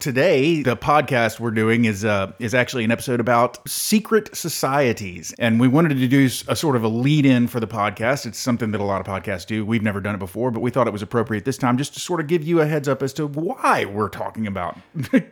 Today, the podcast we're doing is actually an episode about secret societies, and we wanted to do a sort of a lead-in for the podcast. It's something that a lot of podcasts do. We've never done it before, but we thought it was appropriate this time just to sort of give you a heads up as to why we're talking about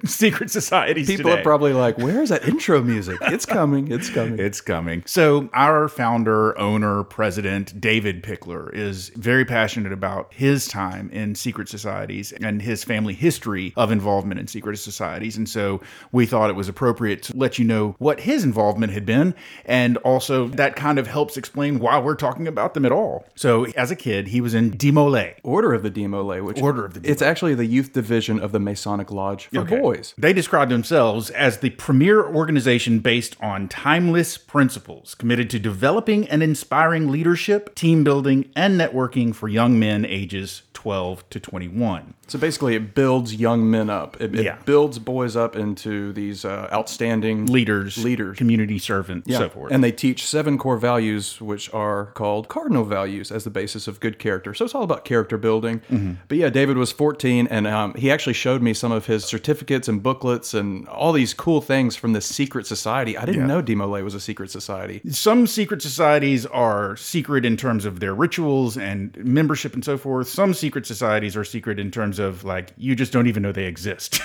secret societies today. People are probably like, where's that intro music? It's coming, it's coming. It's coming. So our founder, owner, president, David Pickler, is very passionate about his time in secret societies and his family history of involvement in secret societies, and so we thought it was appropriate to let you know what his involvement had been, and also that kind of helps explain why we're talking about them at all. So as a kid, he was in De Molay. Order of the De Molay, which Order of the De Molay. It's actually the youth division of the Masonic Lodge for boys. They describe themselves as the premier organization based on timeless principles, committed to developing and inspiring leadership, team building, and networking for young men ages 12 to 21. So basically it builds young men up. It builds boys up into these outstanding leaders, community servants, so forth. And they teach 7 core values, which are called cardinal values, as the basis of good character. So it's all about character building. Mm-hmm. But yeah, David was 14, and he actually showed me some of his certificates and booklets and all these cool things from the secret society. I didn't know De Molay was a secret society. Some secret societies are secret in terms of their rituals and membership and so forth. Some secret societies are secret in terms of, like, you just don't even know they exist.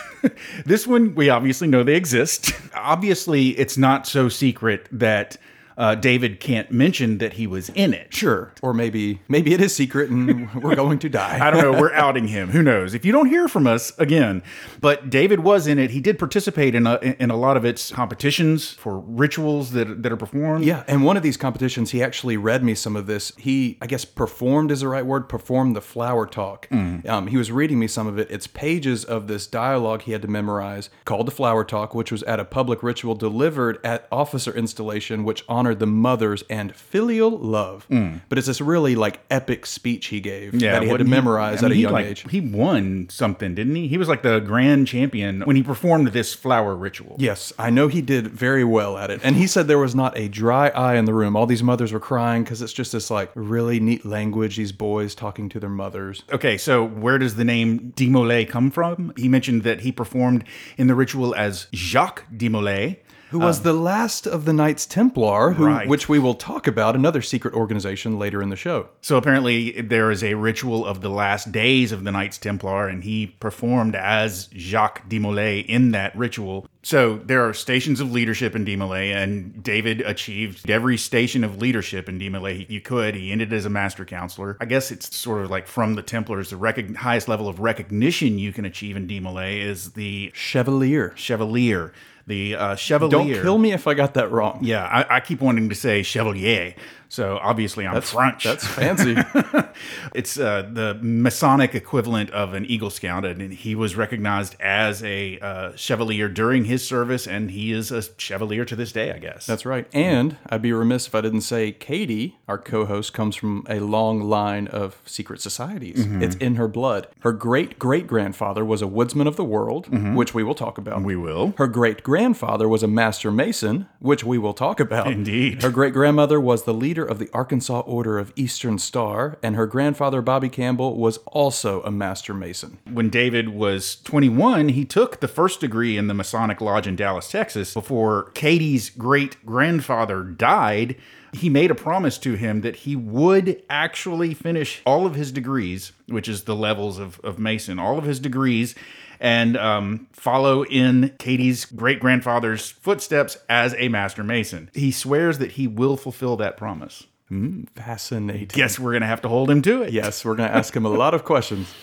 This one, we obviously know they exist. Obviously, it's not so secret that David can't mention that he was in it. Sure. Or maybe it is secret and we're going to die. I don't know. We're outing him. Who knows? If you don't hear from us again. But David was in it. He did participate in a lot of its competitions for rituals that are performed. Yeah. And one of these competitions, he actually read me some of this. He, I guess, performed the flower talk. Mm. He was reading me some of it. It's pages of this dialogue he had to memorize called the flower talk, which was at a public ritual delivered at officer installation, which honored the mothers and filial love. Mm. But it's this really like epic speech he gave that he had to memorize at a young age. He won something, didn't he? He was like the grand champion when he performed this flower ritual. Yes, I know he did very well at it. And he said there was not a dry eye in the room. All these mothers were crying because it's just this like really neat language, these boys talking to their mothers. Okay, so where does the name De Molay come from? He mentioned that he performed in the ritual as Jacques De Molay, who was the last of the Knights Templar, which we will talk about, another secret organization, later in the show. So apparently there is a ritual of the last days of the Knights Templar, and he performed as Jacques De Molay in that ritual. So there are stations of leadership in De Molay, and David achieved every station of leadership in De Molay you could. He ended as a master counselor. I guess it's sort of like from the Templars, the highest level of recognition you can achieve in De Molay is the Chevalier. The Chevalier. Don't kill me if I got that wrong. Yeah, I keep wanting to say Chevalier. So obviously I'm French. That's fancy. It's the Masonic equivalent of an Eagle Scout, and he was recognized as a Chevalier during his service, and he is a Chevalier to this day, I guess. That's right. And I'd be remiss if I didn't say Katie, our co-host, comes from a long line of secret societies. Mm-hmm. It's in her blood. Her great-great-grandfather was a woodsman of the world, mm-hmm. which we will talk about. We will. Her great-grandfather was a master mason, which we will talk about. Indeed. Her great-grandmother was the leader of the Arkansas Order of Eastern Star, and her grandfather, Bobby Campbell, was also a master mason. When David was 21, he took the first degree in the Masonic Lodge in Dallas, Texas. Before Katie's great-grandfather died, he made a promise to him that he would actually finish all of his degrees, which is the levels of Mason, all of his degrees, and follow in Katie's great-grandfather's footsteps as a master mason. He swears that he will fulfill that promise. Fascinating. Guess we're going to have to hold him to it. Yes, we're going to ask him a lot of questions.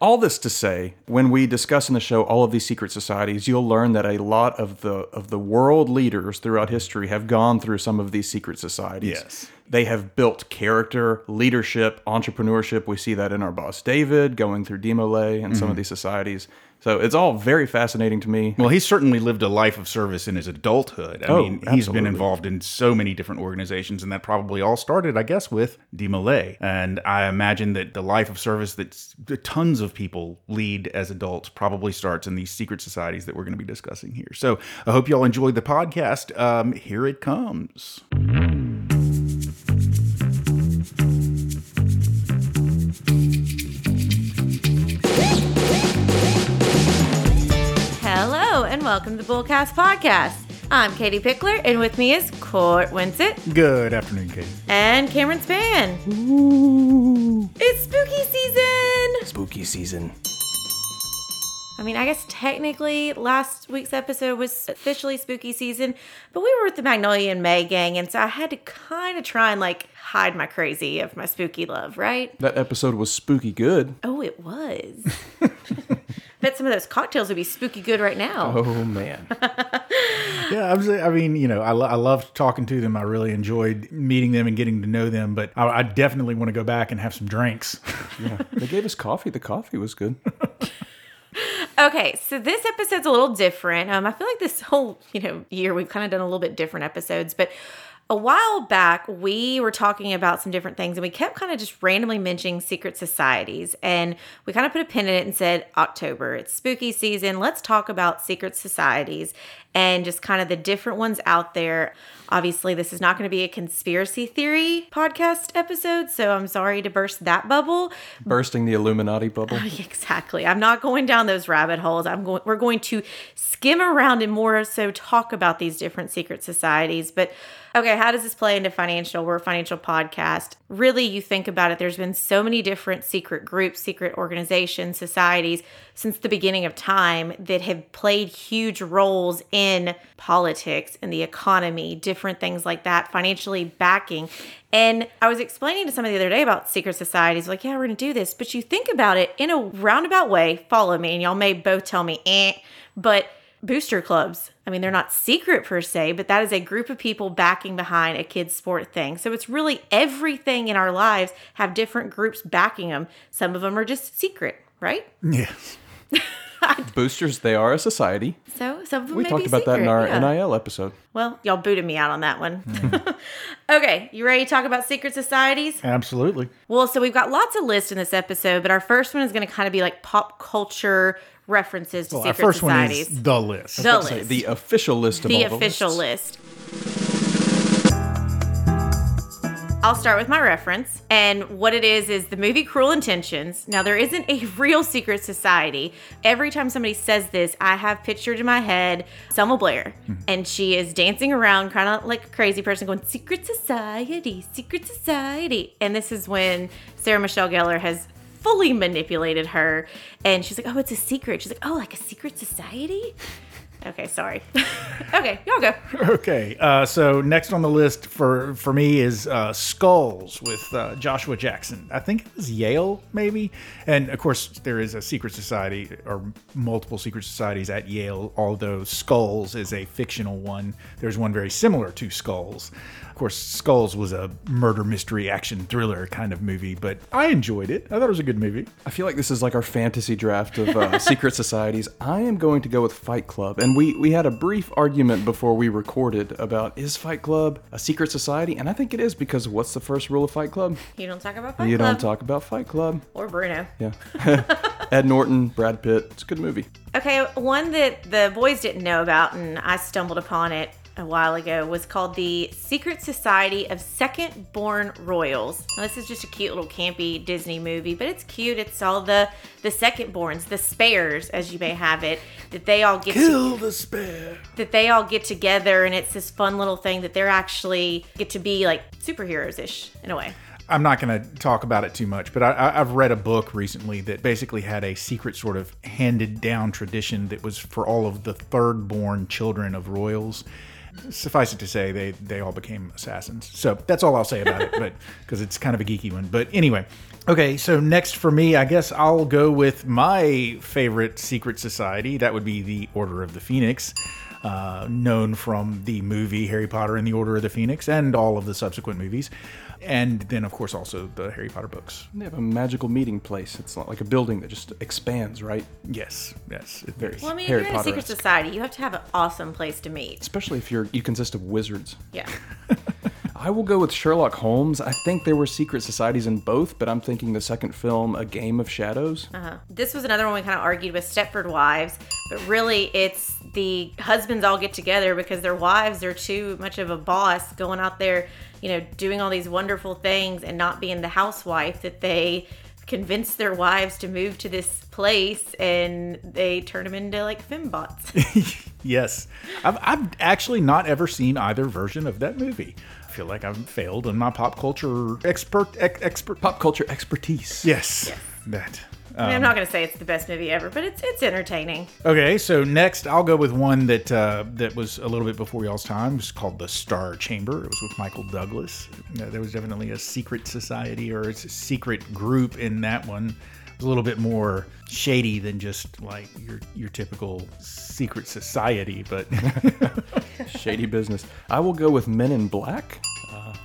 All this to say, when we discuss in the show all of these secret societies, you'll learn that a lot of the world leaders throughout history have gone through some of these secret societies. Yes. They have built character, leadership, entrepreneurship. We see that in our boss David, going through De Molay and mm-hmm. some of these societies. So it's all very fascinating to me. Well, he's certainly lived a life of service in his adulthood. I mean, absolutely. He's been involved in so many different organizations, and that probably all started, I guess, with De Molay. And I imagine that the life of service that tons of people lead as adults probably starts in these secret societies that we're going to be discussing here. So I hope you all enjoyed the podcast. Here it comes. welcome to the Bullcast Podcast. I'm Katie Pickler, and with me is Court Winsett. Good afternoon, Katie. And Cameron Spann. Ooh. It's spooky season! Spooky season. I mean, I guess technically last week's episode was officially spooky season, but we were with the Magnolia and May gang, and so I had to kind of try and hide my crazy of my spooky love, right? That episode was spooky good. Oh, it was. I bet some of those cocktails would be spooky good right now. Oh, man. Yeah, I mean, you know, I loved talking to them. I really enjoyed meeting them and getting to know them, but I definitely want to go back and have some drinks. Yeah, they gave us coffee. The coffee was good. Okay, so this episode's a little different. I feel like this whole, year we've kind of done a little bit different episodes, but a while back we were talking about some different things and we kept kind of just randomly mentioning secret societies, and we kind of put a pin in it and said, October, it's spooky season. Let's talk about secret societies and just kind of the different ones out there. Obviously, this is not going to be a conspiracy theory podcast episode, so I'm sorry to burst that bubble. Bursting the Illuminati bubble. Oh, exactly. I'm not going down those rabbit holes. We're going to skim around and more so talk about these different secret societies. But okay, how does this play into financial? We're a financial podcast. Really, you think about it, there's been so many different secret groups, secret organizations, societies since the beginning of time that have played huge roles in politics and the economy, different things like that, financially backing. And I was explaining to somebody the other day about secret societies, like, yeah, we're going to do this. But you think about it in a roundabout way, follow me, and y'all may both tell me, but booster clubs. I mean, they're not secret per se, but that is a group of people backing behind a kid's sport thing. So it's really everything in our lives have different groups backing them. Some of them are just secret, right? Yes. Boosters, they are a society. So some of them may be secret. We talked about that in our NIL episode. Well, y'all booted me out on that one. Mm. Okay, you ready to talk about secret societies? Absolutely. Well, so we've got lots of lists in this episode, but our first one is going to kind of be like pop culture references to secret societies. One is the list. The list. Say, the official list of all the lists. The official list. I'll start with my reference, and what it is the movie Cruel Intentions. Now, there isn't a real secret society. Every time somebody says this, I have pictured in my head Selma Blair, and she is dancing around kind of like a crazy person going, secret society, secret society. And this is when Sarah Michelle Gellar has fully manipulated her, and she's like, oh, it's a secret. She's like, oh, like a secret society? Okay, sorry. Okay, y'all go. Okay, so next on the list for me is Skulls with Joshua Jackson. I think it was Yale, maybe. And, of course, there is a secret society or multiple secret societies at Yale, although Skulls is a fictional one. There's one very similar to Skulls. Of course, Skulls was a murder mystery action thriller kind of movie, but I enjoyed it. I thought it was a good movie. I feel like this is like our fantasy draft of secret societies. I am going to go with Fight Club. And we had a brief argument before we recorded about, is Fight Club a secret society? And I think it is, because what's the first rule of Fight Club? You don't talk about Fight Club. You don't talk about Fight Club. Or Bruno. Yeah. Ed Norton, Brad Pitt. It's a good movie. Okay, one that the boys didn't know about and I stumbled upon it a while ago was called the Secret Society of Second Born Royals. Now, this is just a cute little campy Disney movie, but it's cute. It's all the second borns, the spares, as you may have it, that they all get that they all get together, and it's this fun little thing that they're actually get to be like superheroes-ish in a way. I'm not going to talk about it too much, but I've read a book recently that basically had a secret sort of handed down tradition that was for all of the third born children of royals. Suffice it to say, they all became assassins. So that's all I'll say about it, but because it's kind of a geeky one. But anyway, okay, so next for me, I guess I'll go with my favorite secret society. That would be the Order of the Phoenix, known from the movie Harry Potter and the Order of the Phoenix and all of the subsequent movies. And then, of course, also the Harry Potter books. They have a magical meeting place. It's not like a building that just expands, right? Yes. It varies. Well, I mean, if you're in a secret society, you have to have an awesome place to meet. Especially if you consist of wizards. Yeah. I will go with Sherlock Holmes. I think there were secret societies in both, but I'm thinking the second film, A Game of Shadows. This was another one we kind of argued with, Stepford Wives, but really it's the husbands all get together because their wives are too much of a boss going out there, doing all these wonderful things and not being the housewife that they convinced their wives to move to this place, and they turn them into like fembots. Yes. I've actually not ever seen either version of that movie. I feel like I've failed in my pop culture expertise. Yes. That. I mean, I'm not going to say it's the best movie ever, but it's entertaining. Okay, so next I'll go with one that that was a little bit before y'all's time. It was called The Star Chamber. It was with Michael Douglas. There was definitely a secret society or a secret group in that one. It was a little bit more shady than just like your typical secret society, but shady business. I will go with Men in Black.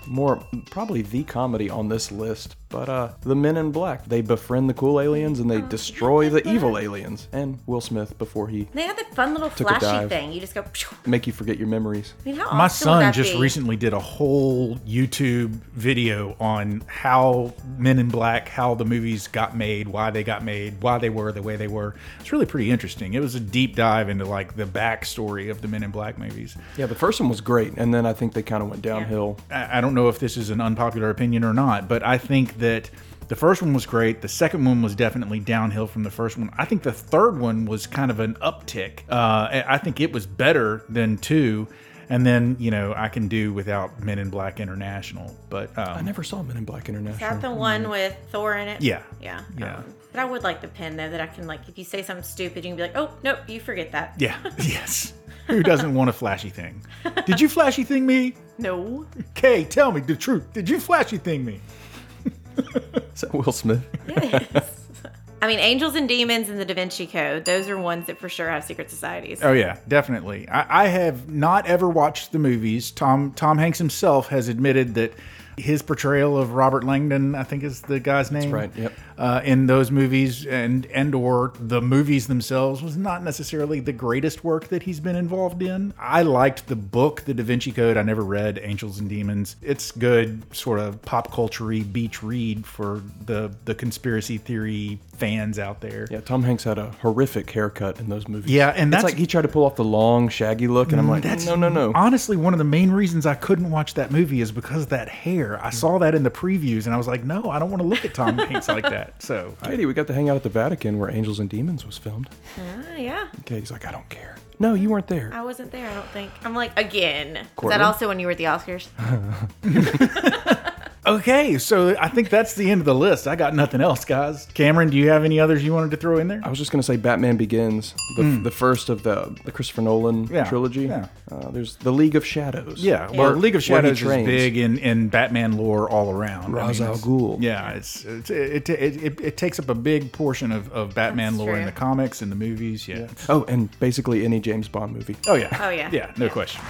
More probably the comedy on this list, but the Men in Black, they befriend the cool aliens and they destroy the evil aliens. And Will Smith before he they had that fun little flashy thing. You just go phew. Make you forget your memories. I mean, how my son just recently did a whole YouTube video on how Men in Black, how the movies got made, why they were the way they were. It's really pretty interesting. It was a deep dive into like the backstory of the Men in Black movies. Yeah, the first one was great, and then I think they kind of went downhill. Yeah. I don't know if this is an unpopular opinion or not, but I think that the first one was great. The second one was definitely downhill from the first one. I think the third one was kind of an uptick. I think it was better than two. And then, you know, I can do without Men in Black International. But I never saw Men in Black International. Is that the one with Thor in it? Yeah. But I would like the pen, though, that I can, like, if you say something stupid, you can be like, oh, nope, you forget that. Yeah, yes. Who doesn't want a flashy thing? Did you flashy thing me? No. Okay, tell me the truth. Did you flashy thing me? Is that Will Smith? Yes. I mean, Angels and Demons and the Da Vinci Code, those are ones that for sure have secret societies. Oh, yeah, definitely. I have not ever watched the movies. Tom Hanks himself has admitted that his portrayal of Robert Langdon, I think is the guy's name. That's right, yep. In those movies and or the movies themselves was not necessarily the greatest work that he's been involved in. I liked the book, The Da Vinci Code. I never read Angels and Demons. It's good sort of pop culture-y beach read for the conspiracy theory fans out there. Yeah, Tom Hanks had a horrific haircut in those movies. Yeah, and that's... It's like he tried to pull off the long, shaggy look, and I'm like, no. Honestly, one of the main reasons I couldn't watch that movie is because of that hair. I saw that in the previews, and I was like, no, I don't want to look at Tom Hanks like that. So, Katie, we got to hang out at the Vatican where Angels and Demons was filmed. Yeah. Katie's like, I don't care. No, you weren't there. I wasn't there, I don't think. I'm like, again. Courtland? Is that also when you were at the Oscars? Okay, so I think that's the end of the list. I got nothing else, guys. Cameron, do you have any others you wanted to throw in there? I was just going to say Batman Begins, the first of the Christopher Nolan trilogy. Yeah. There's the League of Shadows. Yeah, well, League of Shadows is big in Batman lore all around. Ra's al Ghul. Yeah, it takes up a big portion of Batman lore in the comics and the movies. Yeah. Oh, and basically any James Bond movie. Oh, yeah. Yeah, no question.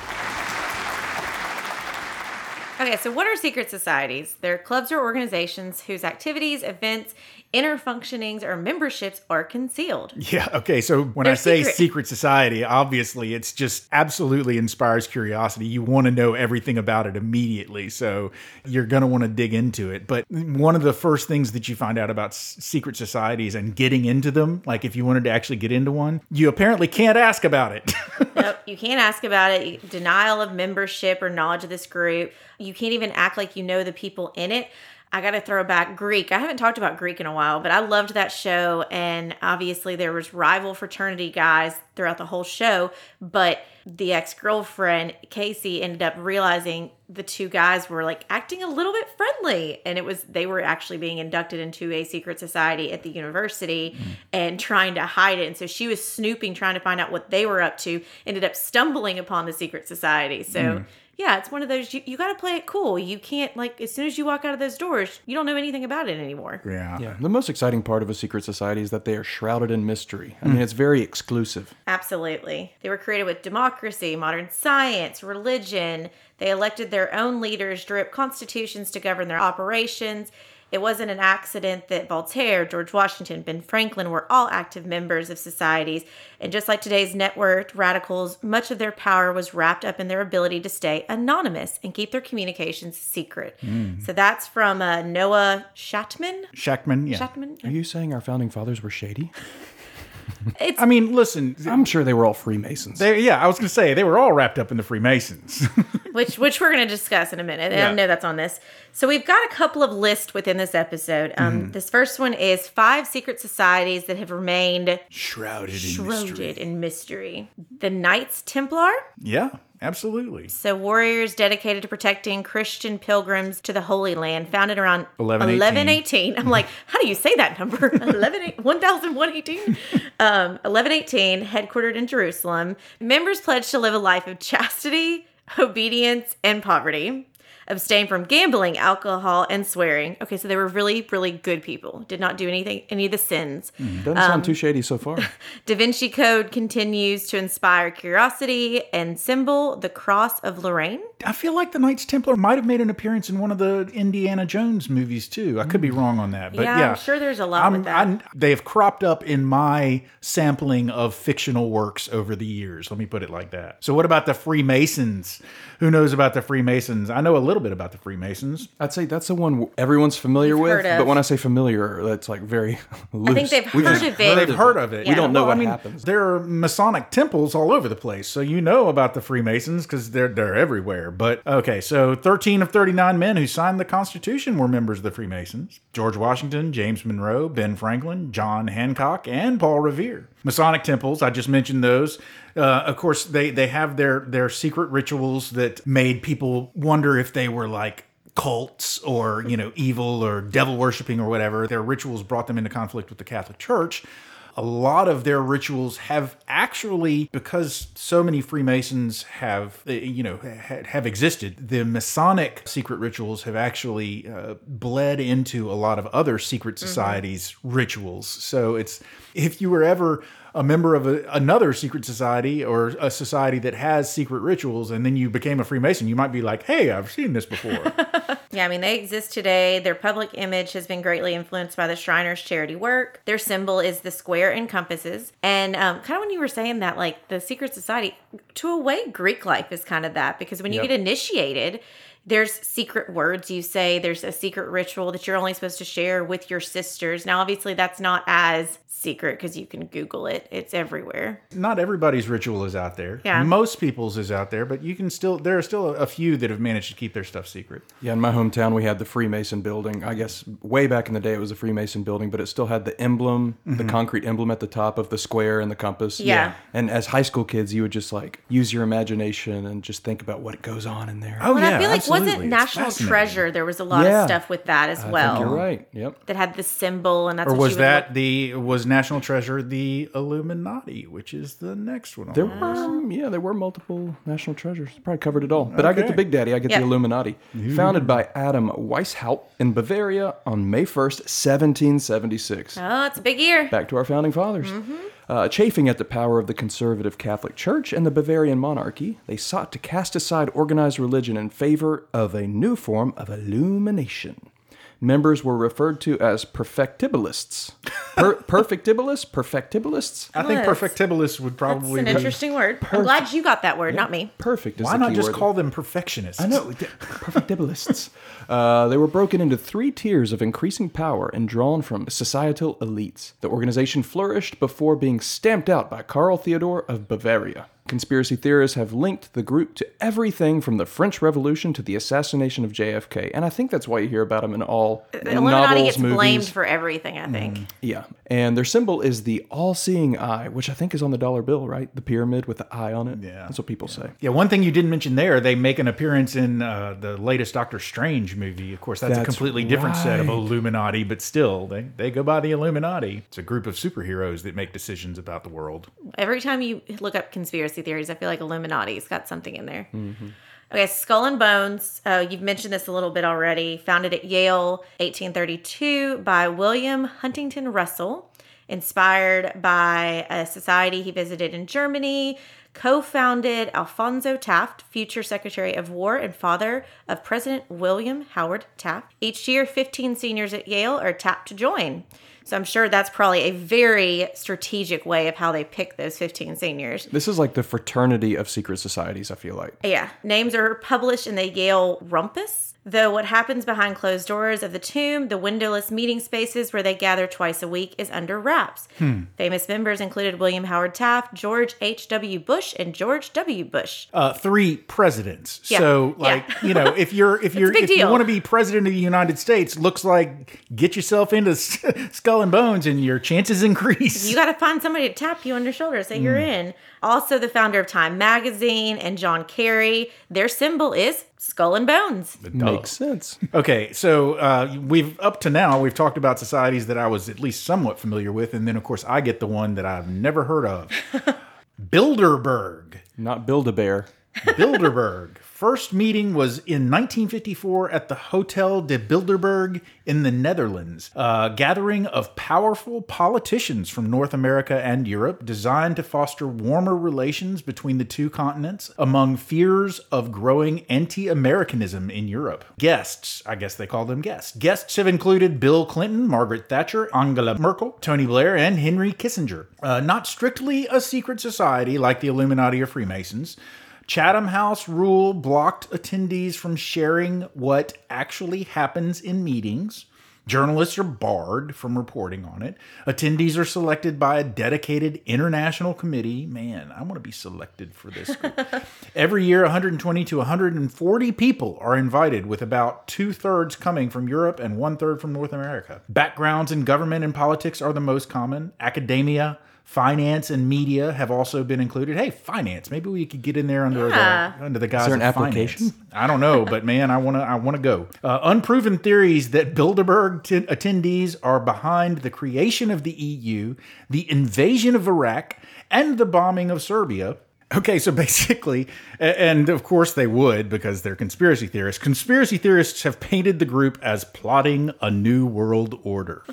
Okay, so what are secret societies? They're clubs or organizations whose activities, events, inner functionings, or memberships are concealed. Yeah, okay, so when I say secret society, obviously it's just absolutely inspires curiosity. You want to know everything about it immediately, so you're going to want to dig into it. But one of the first things that you find out about secret societies and getting into them, like if you wanted to actually get into one, you apparently can't ask about it. Nope, you can't ask about it. Denial of membership or knowledge of this group. You can't even act like you know the people in it. I got to throw back Greek. I haven't talked about Greek in a while, but I loved that show. And obviously there was rival fraternity guys throughout the whole show. But the ex-girlfriend, Casey, ended up realizing the two guys were like acting a little bit friendly. And they were actually being inducted into a secret society at the university and trying to hide it. And so she was snooping, trying to find out what they were up to, ended up stumbling upon the secret society. So... Yeah, it's one of those, you got to play it cool. You can't, like, as soon as you walk out of those doors, you don't know anything about it anymore. Yeah. The most exciting part of a secret society is that they are shrouded in mystery. I mean, it's very exclusive. Absolutely. They were created with democracy, modern science, religion. They elected their own leaders, drew up constitutions to govern their operations. It wasn't an accident that Voltaire, George Washington, Ben Franklin were all active members of societies. And just like today's networked radicals, much of their power was wrapped up in their ability to stay anonymous and keep their communications secret. So that's from Noah Schachtman. Schachtman, yeah. Are you saying our founding fathers were shady? It's, I mean, listen. I'm sure they were all Freemasons. Yeah, I was going to say, they were all wrapped up in the Freemasons. which we're going to discuss in a minute. And yeah. I know that's on this. So we've got a couple of lists within this episode. This first one is 5 secret societies that have remained shrouded in mystery. The Knights Templar? Yeah. Absolutely. So warriors dedicated to protecting Christian pilgrims to the Holy Land, founded around 1118. I'm like, how do you say that number? 1118? 1118, headquartered in Jerusalem. Members pledged to live a life of chastity, obedience, and poverty. Abstain from gambling, alcohol, and swearing. Okay, so they were really, really good people. Did not do any of the sins. Doesn't sound too shady so far. Da Vinci Code continues to inspire curiosity, and symbol, the Cross of Lorraine. I feel like the Knights Templar might have made an appearance in one of the Indiana Jones movies, too. I could be wrong on that, but yeah. I'm sure there's a lot with that. They have cropped up in my sampling of fictional works over the years. Let me put it like that. So what about the Freemasons? Who knows about the Freemasons? I know a little bit about the Freemasons. I'd say that's the one everyone's familiar with, but when I say familiar, that's like very loose. I think they've heard of it. Yeah. We don't know what happens. There are Masonic temples all over the place, so you know about the Freemasons because they're everywhere. But, okay, so 13 of 39 men who signed the Constitution were members of the Freemasons. George Washington, James Monroe, Ben Franklin, John Hancock, and Paul Revere. Masonic temples, I just mentioned those. Of course, they have their secret rituals that made people wonder if they were like cults or, you know, evil or devil worshiping or whatever. Their rituals brought them into conflict with the Catholic Church. A lot of their rituals have actually, because so many Freemasons have existed, the Masonic secret rituals have actually bled into a lot of other secret societies' rituals. So it's, if you were ever a member of another secret society or a society that has secret rituals, and then you became a Freemason, you might be like, hey, I've seen this before. Yeah, I mean, they exist today. Their public image has been greatly influenced by the Shriners' charity work. Their symbol is the square and compasses. And kind of when you were saying that, like the secret society, to a way, Greek life is kind of that, because when you get initiated, there's secret words you say. There's a secret ritual that you're only supposed to share with your sisters. Now, obviously, that's not as secret because you can Google it. It's everywhere. Not everybody's ritual is out there. Yeah. Most people's is out there, but there are still a few that have managed to keep their stuff secret. Yeah, in my hometown, we had the Freemason building. I guess way back in the day, it was a Freemason building, but it still had the emblem, the concrete emblem at the top of the square and the compass. Yeah. And as high school kids, you would just like use your imagination and just think about what goes on in there. Oh, well, yeah. I feel like wasn't National Treasure, there was a lot of stuff with that as well. I think you're right. Yep. That had the symbol, and that's was National Treasure the Illuminati, which is the next one. There were multiple National Treasures. Probably covered it all. But I get the Big Daddy. I get the Illuminati. Ooh. Founded by Adam Weishaupt in Bavaria on May 1st, 1776. Oh, it's a big year. Back to our founding fathers. Mm-hmm. Chafing at the power of the conservative Catholic Church and the Bavarian monarchy, they sought to cast aside organized religion in favor of a new form of illumination. Members were referred to as perfectibilists. Perfectibilists? I think perfectibilists would probably be... That's an interesting word. I'm glad you got that word, not me. Perfect is the key word. Why not just call them perfectionists? I know. Perfectibilists. They were broken into 3 tiers of increasing power and drawn from societal elites. The organization flourished before being stamped out by Karl Theodor of Bavaria. Conspiracy theorists have linked the group to everything from the French Revolution to the assassination of JFK, and I think that's why you hear about them in all novels, gets movies. Blamed for everything, I think. Yeah, and their symbol is the all-seeing eye, which I think is on the dollar bill, right? The pyramid with the eye on it. Yeah, that's what people say. Yeah, one thing you didn't mention there, they make an appearance in the latest Doctor Strange movie. Of course, that's a completely different set of Illuminati, but still, they go by the Illuminati. It's a group of superheroes that make decisions about the world. Every time you look up conspiracy theories, I feel like Illuminati's got something in there. Okay, Skull and Bones. You've mentioned this a little bit already. Founded at Yale, 1832, by William Huntington Russell. Inspired by a society he visited in Germany. Co-founded Alfonso Taft, future Secretary of War and father of President William Howard Taft. Each year, 15 seniors at Yale are tapped to join. So I'm sure that's probably a very strategic way of how they pick those 15 seniors. This is like the fraternity of secret societies, I feel like. Yeah. Names are published in the Yale Rumpus, though what happens behind closed doors of the tomb, the windowless meeting spaces where they gather twice a week, is under wraps. Famous members included William Howard Taft, George H.W. Bush, and George W. Bush. Three presidents. Yeah. So, you know, if you want to be president of the United States, looks like get yourself into Skull and Bones, and your chances increase. You got to find somebody to tap you on your shoulder, say you're in. Also, the founder of Time Magazine and John Kerry. Their symbol is Skull and Bones. It makes sense. Okay, so up to now, we've talked about societies that I was at least somewhat familiar with, and then, of course, I get the one that I've never heard of. Bilderberg. Not Build-A-Bear. Bilderberg. First meeting was in 1954 at the Hotel de Bilderberg in the Netherlands, a gathering of powerful politicians from North America and Europe designed to foster warmer relations between the two continents among fears of growing anti-Americanism in Europe. Guests, I guess they call them guests. Guests have included Bill Clinton, Margaret Thatcher, Angela Merkel, Tony Blair, and Henry Kissinger. Not strictly a secret society like the Illuminati or Freemasons, Chatham House rule blocked attendees from sharing what actually happens in meetings. Journalists are barred from reporting on it. Attendees are selected by a dedicated international committee. Man, I want to be selected for this group. Every year, 120 to 140 people are invited, with about 2/3 coming from Europe and 1/3 from North America. Backgrounds in government and politics are the most common. Academia, finance, and media have also been included. Hey, finance. Maybe we could get in there under the guise of finance. Is there an application? I don't know, but man, I want to go. Unproven theories that Bilderberg attendees are behind the creation of the EU, the invasion of Iraq, and the bombing of Serbia. Okay, so basically, and of course they would, because they're conspiracy theorists. Conspiracy theorists have painted the group as plotting a new world order.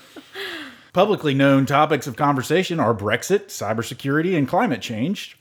Publicly known topics of conversation are Brexit, cybersecurity, and climate change.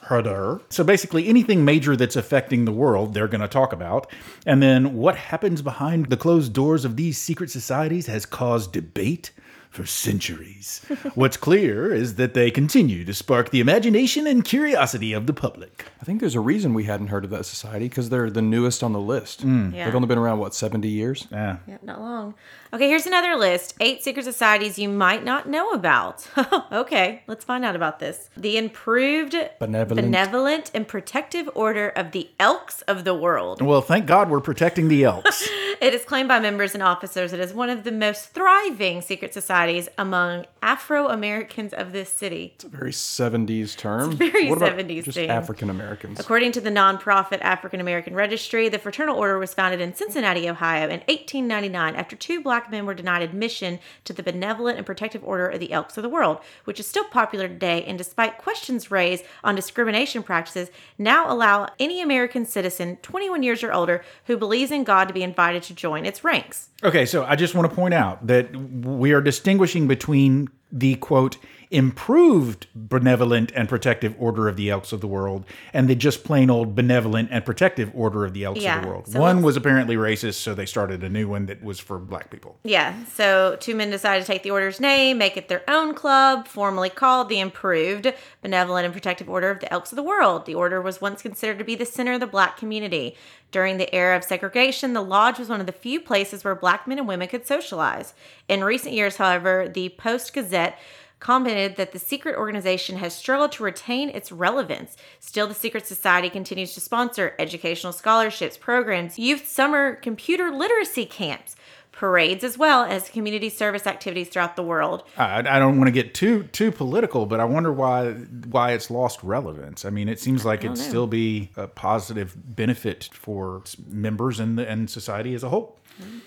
So basically anything major that's affecting the world, they're going to talk about. And then what happens behind the closed doors of these secret societies has caused debate for centuries. What's clear is that they continue to spark the imagination and curiosity of the public. I think there's a reason we hadn't heard of that society, because they're the newest on the list. Yeah. They've only been around, 70 years? Yeah, not long. Okay, here's another list. 8 secret societies you might not know about. Okay, let's find out about this. The improved, benevolent, and protective order of the Elks of the world. Well, thank God we're protecting the Elks. It is claimed by members and officers it is one of the most thriving secret societies among Afro-Americans of this city. It's a very 70s term. It's a very 70s just thing. African-Americans. According to the nonprofit African-American Registry, the fraternal order was founded in Cincinnati, Ohio in 1899 after 2 black men were denied admission to the benevolent and protective order of the Elks of the world, which is still popular today, and despite questions raised on discrimination practices, now allow any American citizen 21 years or older who believes in God to be invited to join its ranks. Okay, so I just want to point out that we are distinguishing between the, quote, improved benevolent and protective order of the Elks of the world and the just plain old benevolent and protective order of the Elks of the world. So one was apparently racist, so they started a new one that was for black people. Yeah, so 2 men decided to take the order's name, make it their own club, formerly called the Improved Benevolent and Protective Order of the Elks of the World. The order was once considered to be the center of the black community. During the era of segregation, the lodge was one of the few places where black men and women could socialize. In recent years, however, the Post-Gazette commented that the secret organization has struggled to retain its relevance. Still, the secret society continues to sponsor educational scholarships, programs, youth summer computer literacy camps, parades, as well as community service activities throughout the world. I don't want to get too political, but I wonder why it's lost relevance. I mean, it seems like it'd still be a positive benefit for members and society as a whole.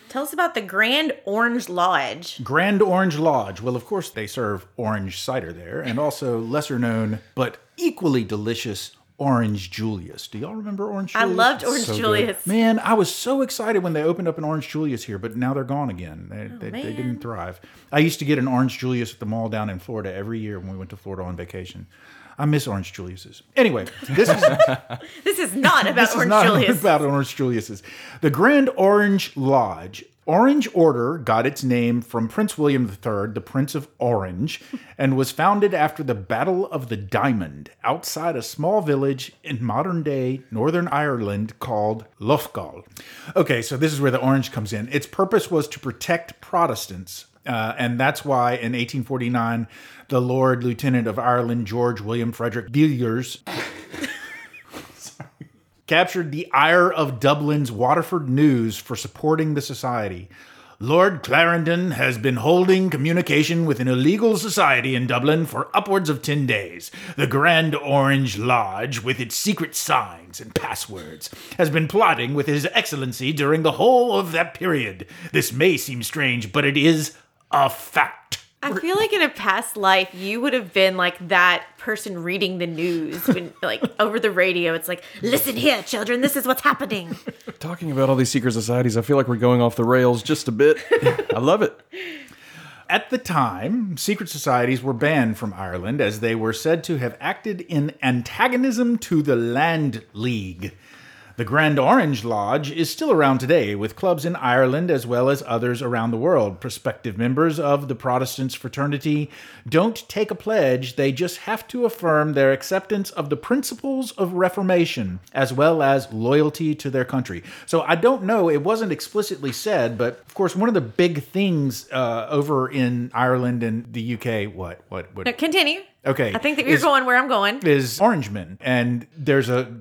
Tell us about the Grand Orange Lodge. Grand Orange Lodge. Well, of course, they serve orange cider there, and also lesser known but equally delicious Orange Julius. Do y'all remember Orange Julius? I loved Orange Julius. Good. Man, I was so excited when they opened up an Orange Julius here, but now they're gone again. They didn't thrive. I used to get an Orange Julius at the mall down in Florida every year when we went to Florida on vacation. I miss Orange Julius's. Anyway, this is not about Orange Julius. The Grand Orange Lodge Orange Order got its name from Prince William III, the Prince of Orange, and was founded after the Battle of the Diamond outside a small village in modern-day Northern Ireland called Lochgall. Okay, so this is where the orange comes in. Its purpose was to protect Protestants, and that's why in 1849, the Lord Lieutenant of Ireland, George William Frederick Villiers... captured the ire of Dublin's Waterford News for supporting the society. Lord Clarendon has been holding communication with an illegal society in Dublin for upwards of 10 days. The Grand Orange Lodge, with its secret signs and passwords, has been plotting with His Excellency during the whole of that period. This may seem strange, but it is a fact. I feel like in a past life, you would have been like that person reading the news when, like, over the radio. It's like, listen here, children, this is what's happening. Talking about all these secret societies, I feel like we're going off the rails just a bit. I love it. At the time, secret societies were banned from Ireland as they were said to have acted in antagonism to the Land League. The Grand Orange Lodge is still around today, with clubs in Ireland as well as others around the world. Prospective members of the Protestants fraternity don't take a pledge, they just have to affirm their acceptance of the principles of Reformation, as well as loyalty to their country. So I don't know, it wasn't explicitly said, but of course one of the big things over in Ireland and the UK, what? No, continue. Okay. I think that you're going where I'm going. Is Orangemen, and there's a...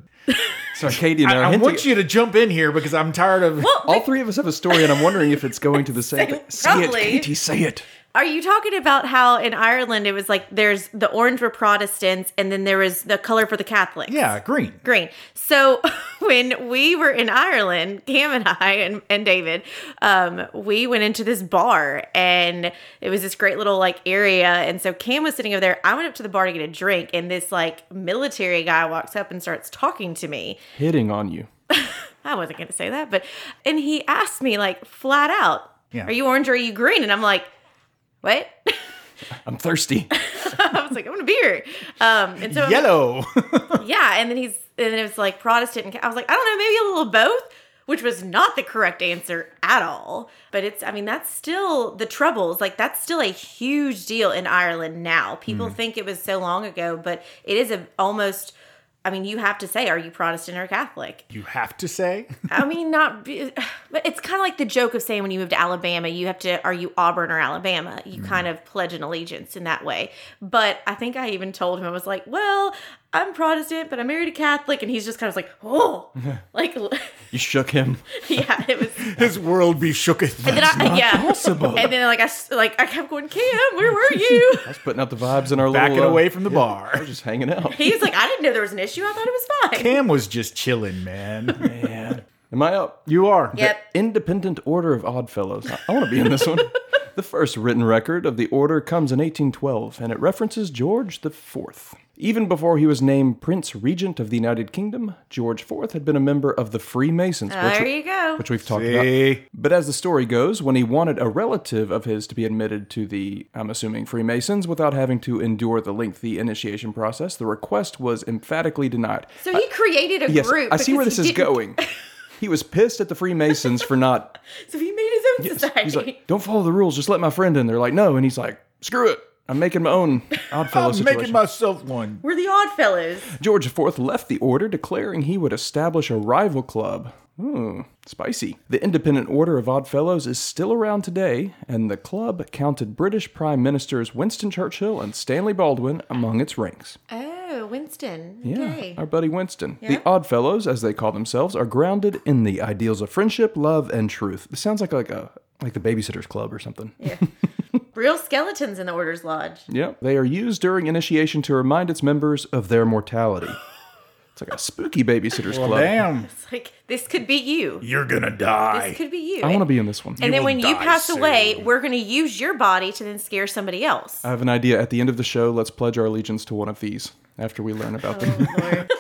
So Katie and I want you to jump in here because I'm tired of... Well, all three of us have a story and I'm wondering if it's going to the same... Say it, Katie, say it. Are you talking about how in Ireland it was like there's the orange for Protestants and then there was the color for the Catholics? Yeah, green. Green. So when we were in Ireland, Cam and I and David, we went into this bar and it was this great little like area. And so Cam was sitting over there. I went up to the bar to get a drink and this like military guy walks up and starts talking to me. Hitting on you. I wasn't going to say that, but and he asked me like flat out, yeah. Are you orange or are you green? And I'm like, what? I'm thirsty. I was like, I want a beer. And so yellow. Yeah, and then it was like Protestant, and I was like, I don't know, maybe a little both, which was not the correct answer at all. But it's, I mean, that's still the Troubles. Like that's still a huge deal in Ireland now. People think it was so long ago, but it is almost. I mean, you have to say, are you Protestant or Catholic? You have to say? I mean, but it's kind of like the joke of saying when you move to Alabama, you have to, are you Auburn or Alabama? You kind of pledge an allegiance in that way. But I think I even told him, I was like, well, I'm Protestant, but I married a Catholic. And he's just kind of like, oh. Like, you shook him. Yeah, it was. His world be shooketh. That's not possible. And then I kept going, Cam, where were you? I was putting out the vibes in our Backing away from the bar. I was just hanging out. He was like, I didn't know there was an issue. I thought it was fine. Cam was just chilling, man. Am I up? You are. Yep. The Independent Order of Odd Fellows. I want to be in this one. The first written record of the order comes in 1812, and it references George IV. Even before he was named Prince Regent of the United Kingdom, George IV had been a member of the Freemasons. Which we've talked about. But as the story goes, when he wanted a relative of his to be admitted to the, I'm assuming, Freemasons, without having to endure the lengthy initiation process, the request was emphatically denied. So he created a group. I see where this is going. He was pissed at the Freemasons for not... So he made his own society. He's like, don't follow the rules, just let my friend in. They're like, no. And he's like, screw it. I'm making my own Oddfellow situation. I'm making myself one. We're the Oddfellows. George IV left the order, declaring he would establish a rival club. Ooh, spicy. The Independent Order of Odd Fellows is still around today, and the club counted British Prime Ministers Winston Churchill and Stanley Baldwin among its ranks. Oh, Winston. Okay. Yeah, our buddy Winston. Yeah. The Odd Fellows, as they call themselves, are grounded in the ideals of friendship, love, and truth. This sounds like the Babysitter's Club or something. Yeah. Real skeletons in the Order's Lodge. Yep. They are used during initiation to remind its members of their mortality. It's like a spooky Babysitter's Club. Damn. It's like, this could be you. You're going to die. This could be you. I want to be in this one. And then when you pass away, we're going to use your body to then scare somebody else. I have an idea. At the end of the show, let's pledge our allegiance to one of these after we learn about them. Lord.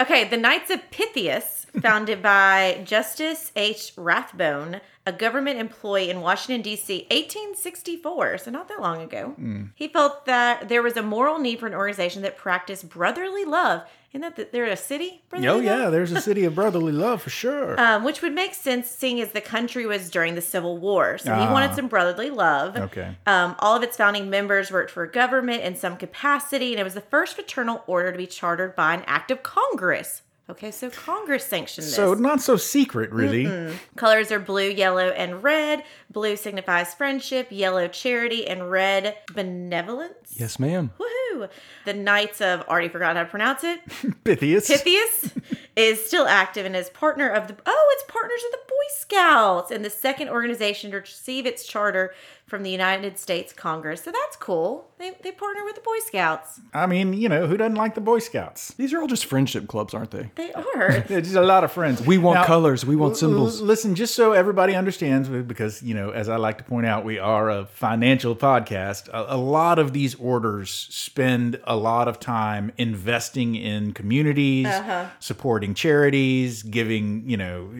Okay, the Knights of Pythias, founded by Justice H. Rathbone, a government employee in Washington, D.C., 1864, so not that long ago. He felt that there was a moral need for an organization that practiced brotherly love Isn't that they're a city? Oh, yeah, there's a city of brotherly love for sure. Which would make sense, seeing as the country was during the Civil War. So he wanted some brotherly love. Okay. All of its founding members worked for government in some capacity, and it was the first fraternal order to be chartered by an act of Congress. Okay, so Congress sanctioned this. So not so secret, really. Mm-mm. Colors are blue, yellow, and red. Blue signifies friendship, yellow charity, and red benevolence. Yes, ma'am. Woohoo! The Knights of, already forgot how to pronounce it. Pythias is still active and is partner of the, it's partners of the Boy Scouts, and the second organization to receive its charter from the United States Congress. So that's cool. They partner with the Boy Scouts. I mean, you know, who doesn't like the Boy Scouts? These are all just friendship clubs, aren't they? They are. There's just a lot of friends. We want colors. We want symbols. Listen, just so everybody understands, because, you know, as I like to point out, we are a financial podcast. A lot of these orders spend a lot of time investing in communities, supporting charities, giving, you know,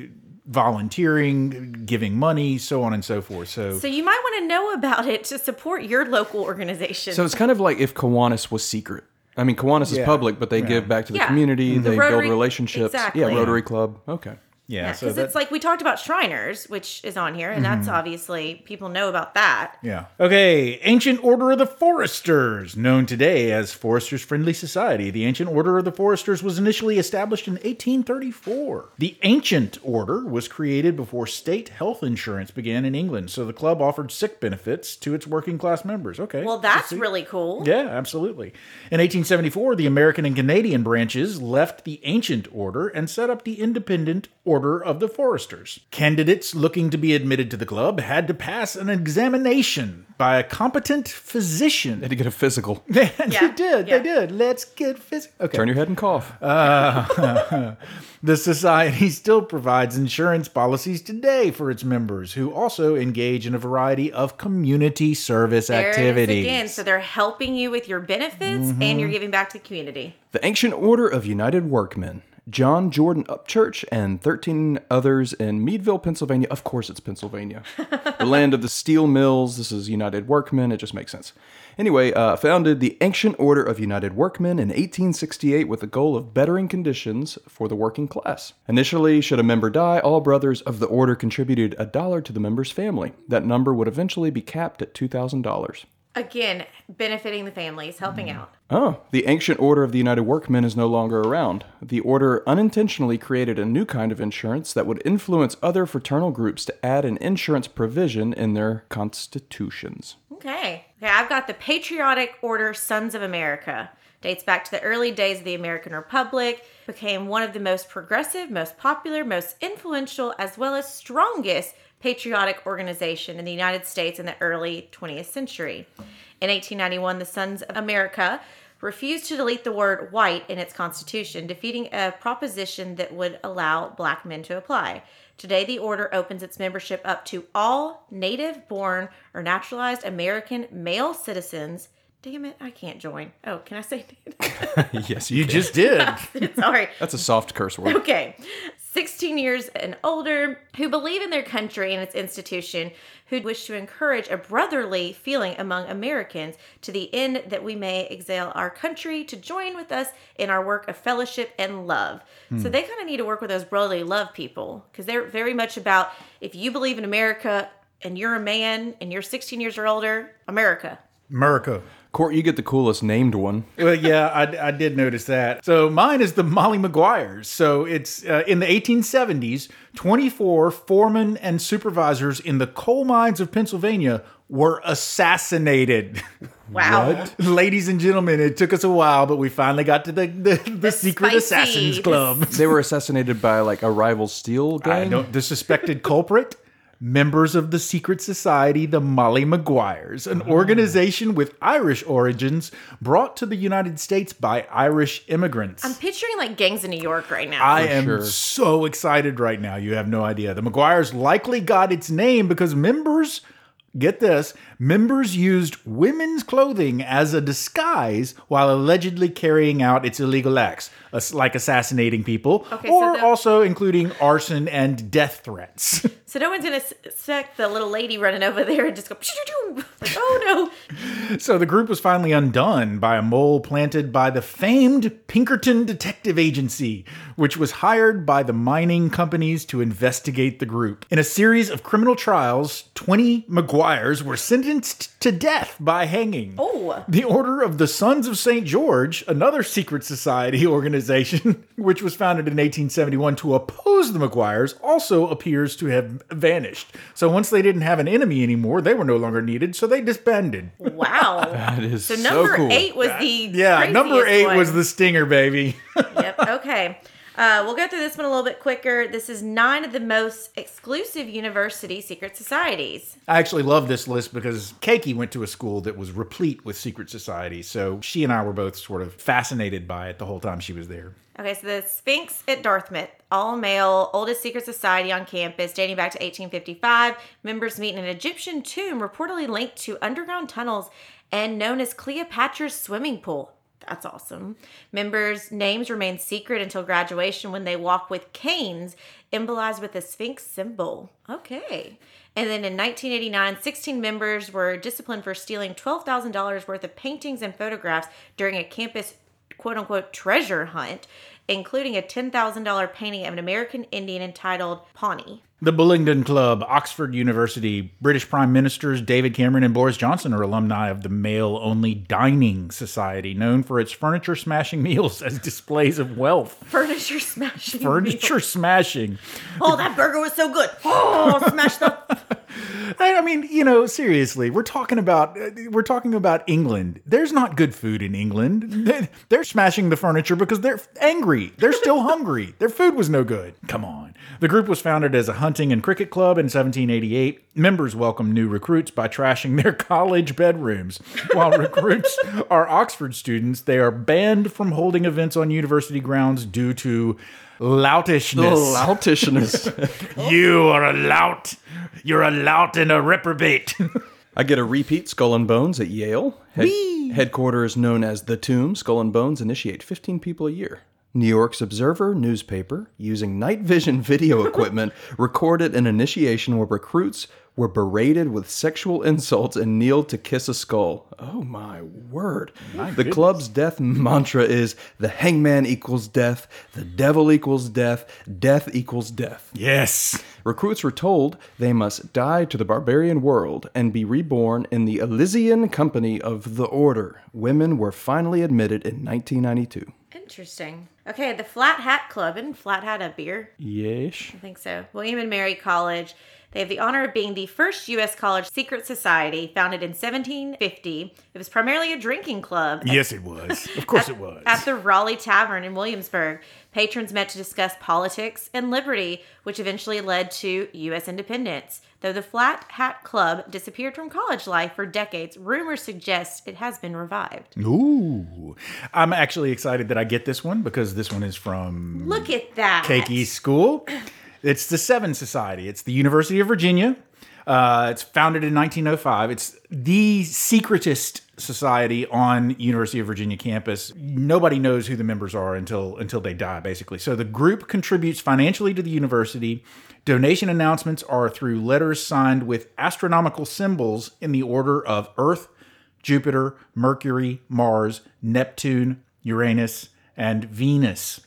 volunteering, giving money, so on and so forth. So you might want to know about it to support your local organization. So it's kind of like if Kiwanis was secret. I mean, Kiwanis is public, but they give back to the community. Mm-hmm. They build relationships. Exactly. Yeah, Rotary Club. Okay. Yeah, because it's like we talked about Shriners, which is on here, and that's obviously, people know about that. Yeah. Okay, Ancient Order of the Foresters, known today as Foresters Friendly Society. The Ancient Order of the Foresters was initially established in 1834. The Ancient Order was created before state health insurance began in England, so the club offered sick benefits to its working class members. Okay. Well, that's really cool. Yeah, absolutely. In 1874, the American and Canadian branches left the Ancient Order and set up the Independent Order of the Foresters. Candidates looking to be admitted to the club had to pass an examination by a competent physician. They had to get a physical. They did. Let's get physical. Okay. Turn your head and cough. The society still provides insurance policies today for its members, who also engage in a variety of community service activities. Again, so they're helping you with your benefits and you're giving back to the community. The Ancient Order of United Workmen. John Jordan Upchurch and 13 others in Meadville, Pennsylvania. Of course, it's Pennsylvania. The land of the steel mills. This is United Workmen. It just makes sense. Anyway, founded the Ancient Order of United Workmen in 1868 with the goal of bettering conditions for the working class. Initially, should a member die, all brothers of the order contributed $1 to the member's family. That number would eventually be capped at $2,000. Again, benefiting the families, helping out. Oh, the Ancient Order of the United Workmen is no longer around. The order unintentionally created a new kind of insurance that would influence other fraternal groups to add an insurance provision in their constitutions. Okay. Okay, I've got the Patriotic Order Sons of America. Dates back to the early days of the American Republic, became one of the most progressive, most popular, most influential, as well as strongest patriotic organization in the United States in the early 20th century. In 1891, the Sons of America refused to delete the word white in its constitution, defeating a proposition that would allow black men to apply. Today, the order opens its membership up to all native-born or naturalized American male citizens. Damn it, I can't join. Oh, can I say native? Yes, you just did. Sorry. That's a soft curse word. Okay. 16 years and older, who believe in their country and its institution, who wish to encourage a brotherly feeling among Americans to the end that we may exalt our country to join with us in our work of fellowship and love. So they kind of need to work with those brotherly love people, because they're very much about, if you believe in America and you're a man and you're 16 years or older, America. Court, you get the coolest named one. Well, yeah, I did notice that. So mine is the Molly Maguires. So it's in the 1870s, 24 foremen and supervisors in the coal mines of Pennsylvania were assassinated. Wow. What? Ladies and gentlemen, it took us a while, but we finally got to the secret assassins club. They were assassinated by like a rival steel gang? The suspected culprit? Members of the secret society, the Molly Maguires, an organization with Irish origins brought to the United States by Irish immigrants. I'm picturing like gangs in New York right now. I am so excited right now. You have no idea. The Maguires likely got its name because members, get this, members used women's clothing as a disguise while allegedly carrying out its illegal acts. like assassinating people, or so also including arson and death threats. So no one's going to sack the little lady running over there and just go, like, oh no. So the group was finally undone by a mole planted by the famed Pinkerton Detective Agency, which was hired by the mining companies to investigate the group. In a series of criminal trials, 20 Maguires were sentenced to death by hanging. Oh. The Order of the Sons of St. George, another secret society organization, which was founded in 1871 to oppose the Maguires, also appears to have vanished. So once they didn't have an enemy anymore, they were no longer needed, so they disbanded. Wow. That is so cool. So number 8 was the craziest number 8 one. Was the stinger, baby. Yep, okay. We'll go through this one a little bit quicker. This is 9 of the most exclusive university secret societies. I actually love this list because Keiki went to a school that was replete with secret societies, so she and I were both sort of fascinated by it the whole time she was there. Okay, so the Sphinx at Dartmouth, all-male, oldest secret society on campus, dating back to 1855. Members meet in an Egyptian tomb reportedly linked to underground tunnels and known as Cleopatra's swimming pool. That's awesome. Members' names remain secret until graduation when they walk with canes, emblazoned with the Sphinx symbol. Okay. And then in 1989, 16 members were disciplined for stealing $12,000 worth of paintings and photographs during a campus quote-unquote treasure hunt, including a $10,000 painting of an American Indian entitled Pawnee. The Bullingdon Club, Oxford University, British Prime Ministers David Cameron and Boris Johnson are alumni of the male-only dining society, known for its furniture-smashing meals as displays of wealth. Furniture-smashing. Furniture-smashing. Oh, that burger was so good. Oh, smash the... I mean, you know, seriously, we're talking about England. There's not good food in England. They're smashing the furniture because they're angry. They're still hungry. Their food was no good. Come on. The group was founded as a hunting and cricket club in 1788. Members welcome new recruits by trashing their college bedrooms. While recruits are Oxford students, they are banned from holding events on university grounds due to loutishness. You are a lout. You're a lout and a reprobate. I get a repeat, Skull and Bones at Yale. Headquarters known as The Tomb. Skull and Bones initiate 15 people a year. New York's Observer newspaper, using night vision video equipment, recorded an initiation where recruits were berated with sexual insults and kneeled to kiss a skull. Oh my word. The club's death mantra is, the hangman equals death, the devil equals death, death equals death. Yes. Recruits were told they must die to the barbarian world and be reborn in the Elysian company of the order. Women were finally admitted in 1992. Interesting. Okay, the Flat Hat Club. Isn't Flat Hat a beer? Yes. I think so. William and Mary College. They have the honor of being the first U.S. college secret society, founded in 1750. It was primarily a drinking club. Yes, it was. Of course it was. At the Raleigh Tavern in Williamsburg. Patrons met to discuss politics and liberty, which eventually led to U.S. independence. Though the Flat Hat Club disappeared from college life for decades, rumors suggest it has been revived. Ooh. I'm actually excited that I get this one because this one is from... Look at that. Cakey's school. It's the Seven Society. It's the University of Virginia. It's founded in 1905. It's the secretest society on University of Virginia campus. Nobody knows who the members are until they die, basically. So the group contributes financially to the university. Donation announcements are through letters signed with astronomical symbols in the order of Earth, Jupiter, Mercury, Mars, Neptune, Uranus, and Venus.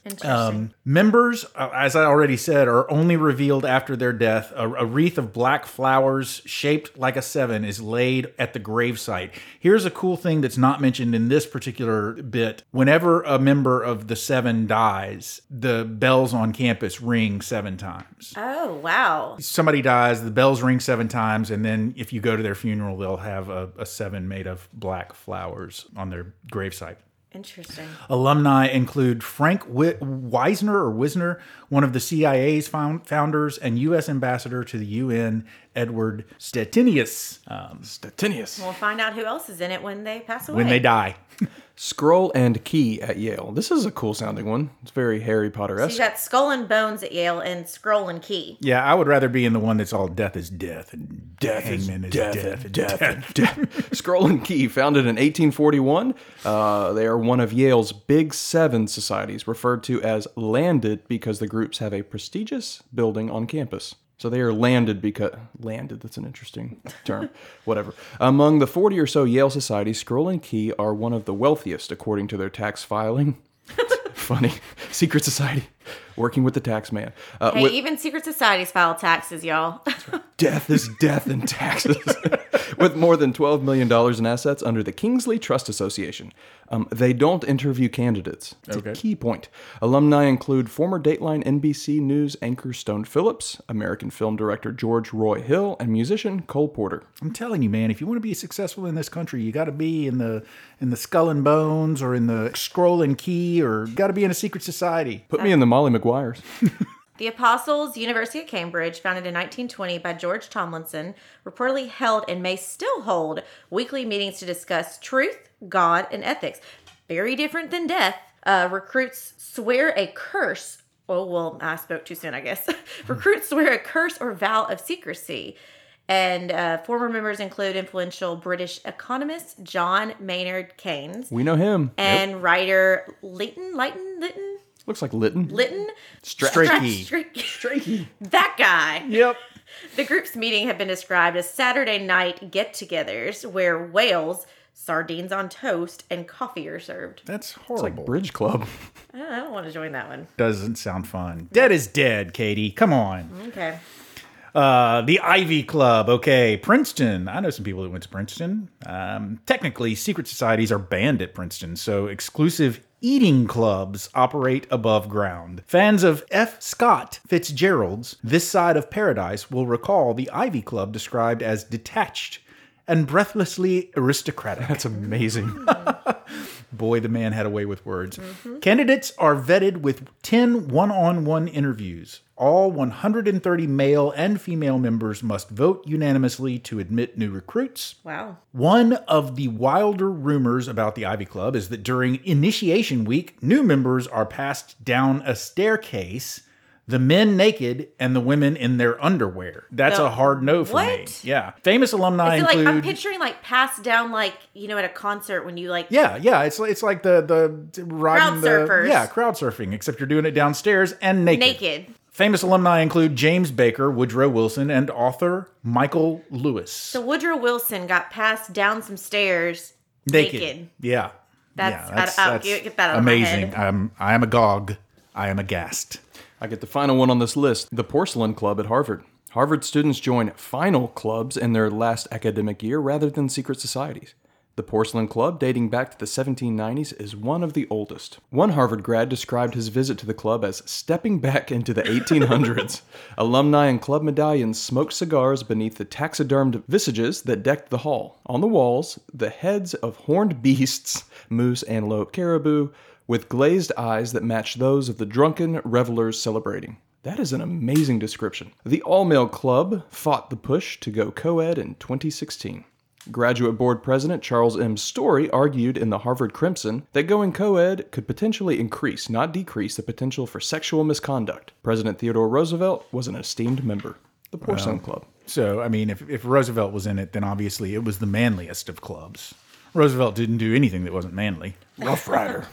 Members, as I already said, are only revealed after their death. A wreath of black flowers shaped like a seven is laid at the gravesite. Here's a cool thing that's not mentioned in this particular bit. Whenever a member of the Seven dies, the bells on campus ring 7 times. Oh, wow. Somebody dies, the bells ring 7 times, and then if you go to their funeral, they'll have a 7 made of black flowers on their gravesite. Interesting. Alumni include Frank Wisner, one of the CIA's founders and U.S. ambassador to the UN, Edward Stettinius. Stettinius. We'll find out who else is in it when they pass away. When they die. Scroll and Key at Yale. This is a cool sounding one. It's very Harry Potter-esque. So you got Skull and Bones at Yale and Scroll and Key. Yeah, I would rather be in the one that's all death is death and death is death. Scroll and Key, founded in 1841. They are one of Yale's Big Seven societies, referred to as landed because the groups have a prestigious building on campus. So they are landed because... Landed, that's an interesting term. Whatever. Among the 40 or so Yale societies, Scroll and Key are one of the wealthiest, according to their tax filing. Funny. Secret society. Working with the tax man. Hey, even secret societies file taxes, y'all. Death is death in taxes. With more than $12 million in assets under the Kingsley Trust Association. They don't interview candidates. It's a key point. Alumni include former Dateline NBC News anchor Stone Phillips, American film director George Roy Hill, and musician Cole Porter. I'm telling you, man, if you want to be successful in this country, you got to be in the Skull and Bones or in the Scroll and Key or got to be in a secret society. Put me in the Molly McGuire's. The Apostles' University of Cambridge, founded in 1920 by George Tomlinson, reportedly held and may still hold weekly meetings to discuss truth, God, and ethics. Very different than death. Recruits swear a curse. Oh, well, I spoke too soon, I guess. Recruits swear a curse or vow of secrecy. And former members include influential British economist John Maynard Keynes. We know him. And writer Leighton? Looks like Litton? Strachey. That guy. Yep. The group's meeting had been described as Saturday night get-togethers where whales, sardines on toast, and coffee are served. That's horrible. It's like Bridge Club. I don't want to join that one. Doesn't sound fun. Dead is dead, Katie. Come on. Okay. The Ivy Club. Okay. Princeton. I know some people that went to Princeton. Technically, secret societies are banned at Princeton, so exclusive eating clubs operate above ground. Fans of F. Scott Fitzgerald's This Side of Paradise will recall the Ivy Club described as detached and breathlessly aristocratic. That's amazing. Boy, the man had a way with words. Mm-hmm. Candidates are vetted with 10 one-on-one interviews. All 130 male and female members must vote unanimously to admit new recruits. Wow. One of the wilder rumors about the Ivy Club is that during initiation week, new members are passed down a staircase, the men naked and the women in their underwear. That's a hard no for me. Yeah. Famous alumni include... Like, I'm picturing like passed down like, you know, at a concert when you like... Yeah. It's like the crowd surfers. Yeah, crowd surfing, except you're doing it downstairs and naked. Famous alumni include James Baker, Woodrow Wilson, and author Michael Lewis. So Woodrow Wilson got passed down some stairs naked. Yeah. That's get that out of my head. Amazing. I am agog. I am aghast. I get the final one on this list, the Porcelain Club at Harvard. Harvard students join final clubs in their last academic year rather than secret societies. The Porcelain Club, dating back to the 1790s, is one of the oldest. One Harvard grad described his visit to the club as stepping back into the 1800s. Alumni and club medallions smoked cigars beneath the taxidermed visages that decked the hall. On the walls, the heads of horned beasts, moose, antelope, caribou, with glazed eyes that match those of the drunken revelers celebrating. That is an amazing description. The all-male club fought the push to go co-ed in 2016. Graduate Board President Charles M. Story argued in the Harvard Crimson that going co-ed could potentially increase, not decrease, the potential for sexual misconduct. President Theodore Roosevelt was an esteemed member. The Porcelain Club. So, I mean, if Roosevelt was in it, then obviously it was the manliest of clubs. Roosevelt didn't do anything that wasn't manly. Rough Rider.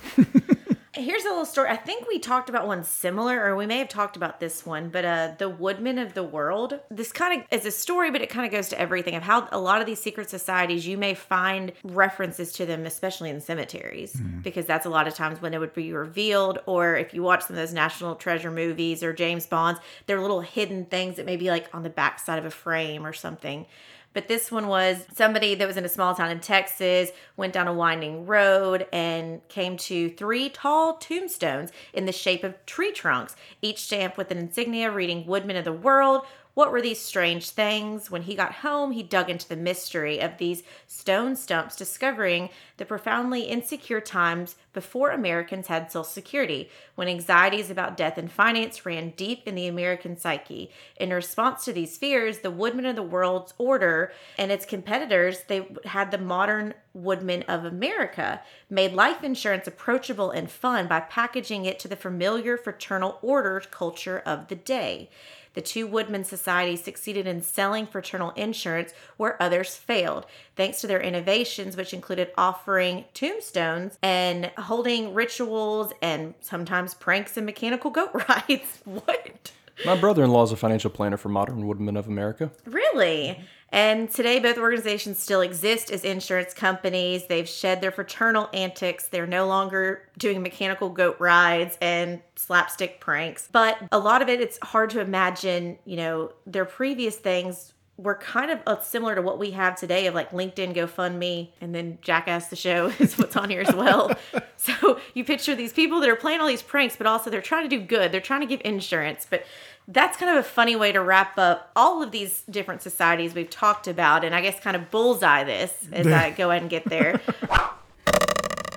Here's a little story. I think we talked about one similar, or we may have talked about this one, but the Woodmen of the World. This kind of is a story, but it kind of goes to everything of how a lot of these secret societies, you may find references to them, especially in cemeteries, because that's a lot of times when it would be revealed, or if you watch some of those National Treasure movies or James Bonds, they're little hidden things that may be like on the backside of a frame or something. But this one was somebody that was in a small town in Texas, went down a winding road and came to three tall tombstones in the shape of tree trunks, each stamped with an insignia reading Woodmen of the World, What were these strange things? When he got home, he dug into the mystery of these stone stumps, discovering the profoundly insecure times before Americans had Social Security, when anxieties about death and finance ran deep in the American psyche. In response to these fears, the Woodmen of the World's Order and its competitors, they had the modern Woodmen of America, made life insurance approachable and fun by packaging it to the familiar fraternal order culture of the day. The two Woodmen societies succeeded in selling fraternal insurance where others failed, thanks to their innovations, which included offering tombstones and holding rituals and sometimes pranks and mechanical goat rides. What? My brother-in-law is a financial planner for Modern Woodmen of America. Really? And today, both organizations still exist as insurance companies. They've shed their fraternal antics. They're no longer doing mechanical goat rides and slapstick pranks. But a lot of it, it's hard to imagine, you know, their previous things were kind of similar to what we have today of like LinkedIn, GoFundMe, and then Jackass the Show is what's on here as well. So you picture these people that are playing all these pranks, but also they're trying to do good. They're trying to give insurance, but that's kind of a funny way to wrap up all of these different societies we've talked about, and I guess kind of bullseye this as I go ahead and get there.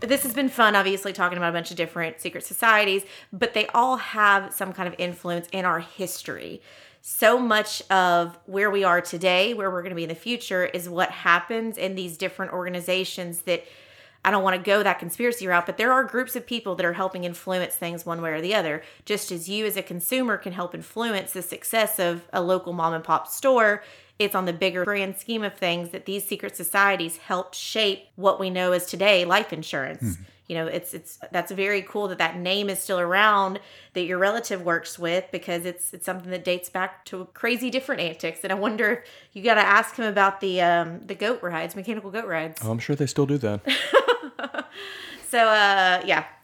This has been fun, obviously, talking about a bunch of different secret societies, but they all have some kind of influence in our history. So much of where we are today, where we're going to be in the future, is what happens in these different organizations that I don't want to go that conspiracy route, but there are groups of people that are helping influence things one way or the other, just as you as a consumer can help influence the success of a local mom and pop store. It's on the bigger grand scheme of things that these secret societies help shape what we know as today life insurance. Mm-hmm. You know, it's that's very cool that that name is still around that your relative works with, because it's something that dates back to crazy different antics. And I wonder if you got to ask him about the goat rides, mechanical goat rides. Oh, I'm sure they still do that. So,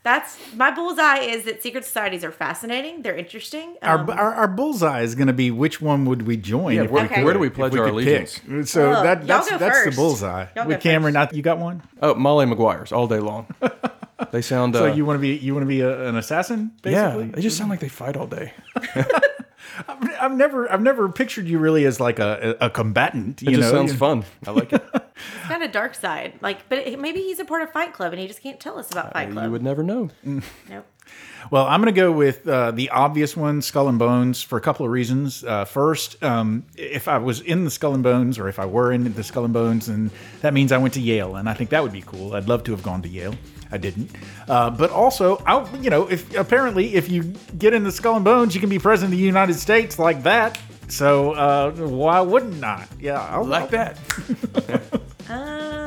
that's my bullseye, is that secret societies are fascinating. They're interesting. Our bullseye is going to be which one would we join? Yeah, where do we pledge our allegiance? Pick. So that's the bullseye. With Cameron, you got one? Oh, Molly Maguire's all day long. They sound. So you want to be an assassin? Basically? Yeah, they just sound like they fight all day. I've never pictured you really as like a combatant. It just sounds fun. I like it. It's got a dark side, but maybe he's a part of Fight Club and he just can't tell us about Fight Club. You would never know. Nope. Well, I'm going to go with the obvious one, Skull and Bones, for a couple of reasons. First, if I was in the Skull and Bones, or if I were in the Skull and Bones, and that means I went to Yale, and I think that would be cool. I'd love to have gone to Yale. I didn't. But also, if you get in the Skull and Bones, you can be president of the United States like that. So why wouldn't I? Yeah, I'll like that.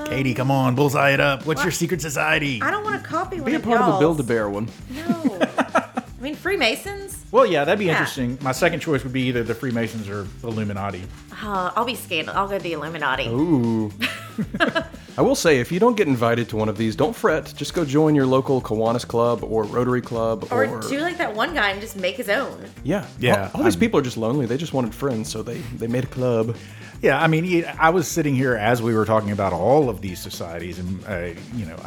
Katie, come on, bullseye it up. What's your secret society? I don't want to copy one. Be a part of the Build-A-Bear one. No. I mean, Freemasons? Well, yeah, that'd be interesting. My second choice would be either the Freemasons or the Illuminati. I'll be scandal. I'll go to the Illuminati. Ooh. I will say, if you don't get invited to one of these, don't fret. Just go join your local Kiwanis Club or Rotary Club. Or do like that one guy and just make his own. Yeah. Yeah. All these people are just lonely. They just wanted friends, so they made a club. Yeah, I mean, I was sitting here as we were talking about all of these societies, and I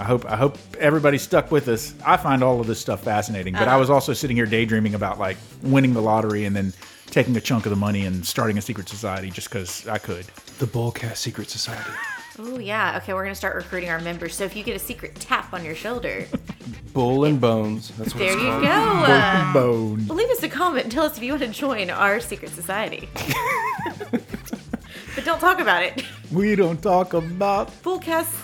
hope everybody stuck with us. I find all of this stuff fascinating, but I was also sitting here daydreaming about like winning the lottery and then taking a chunk of the money and starting a secret society just because I could. The Bullcast Secret Society. Oh yeah, okay, we're gonna start recruiting our members. So if you get a secret tap on your shoulder, Bull and Bones. That's what it's called. There you go. Bull and Bones. Leave us a comment and tell us if you want to join our secret society. But don't talk about it. We don't talk about... Bullcast.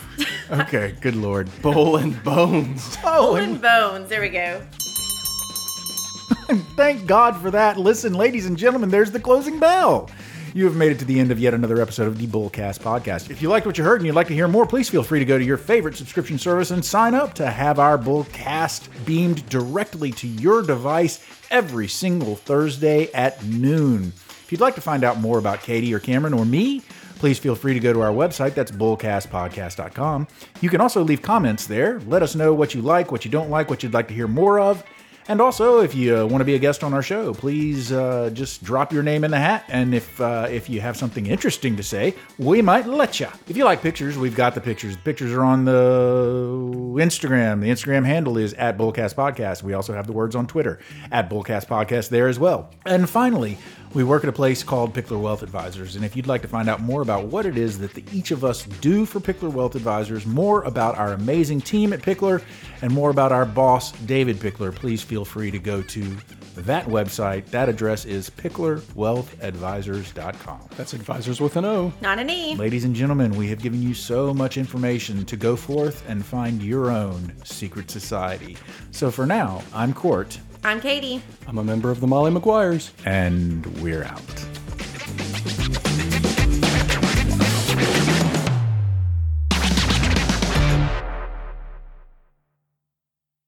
Okay, good Lord. Bull and Bones. Bull and Bones. There we go. Thank God for that. Listen, ladies and gentlemen, there's the closing bell. You have made it to the end of yet another episode of the Bullcast Podcast. If you liked what you heard and you'd like to hear more, please feel free to go to your favorite subscription service and sign up to have our Bullcast beamed directly to your device every single Thursday at noon. If you'd like to find out more about Katie or Cameron or me, please feel free to go to our website. That's bullcastpodcast.com. You can also leave comments there. Let us know what you like, what you don't like, what you'd like to hear more of. And also, if you want to be a guest on our show, please just drop your name in the hat. And if you have something interesting to say, we might let you. If you like pictures, we've got the pictures. The pictures are on the Instagram. The Instagram handle is @Bullcast Podcast. We also have the words on Twitter @Bullcast Podcast there as well. And finally, we work at a place called Pickler Wealth Advisors, and if you'd like to find out more about what it is that each of us do for Pickler Wealth Advisors, more about our amazing team at Pickler, and more about our boss, David Pickler, please feel free to go to that website. That address is picklerwealthadvisors.com. That's advisors with an O, not an E. Ladies and gentlemen, we have given you so much information to go forth and find your own secret society. So for now, I'm Court. I'm Katie. I'm a member of the Molly Maguires. And we're out.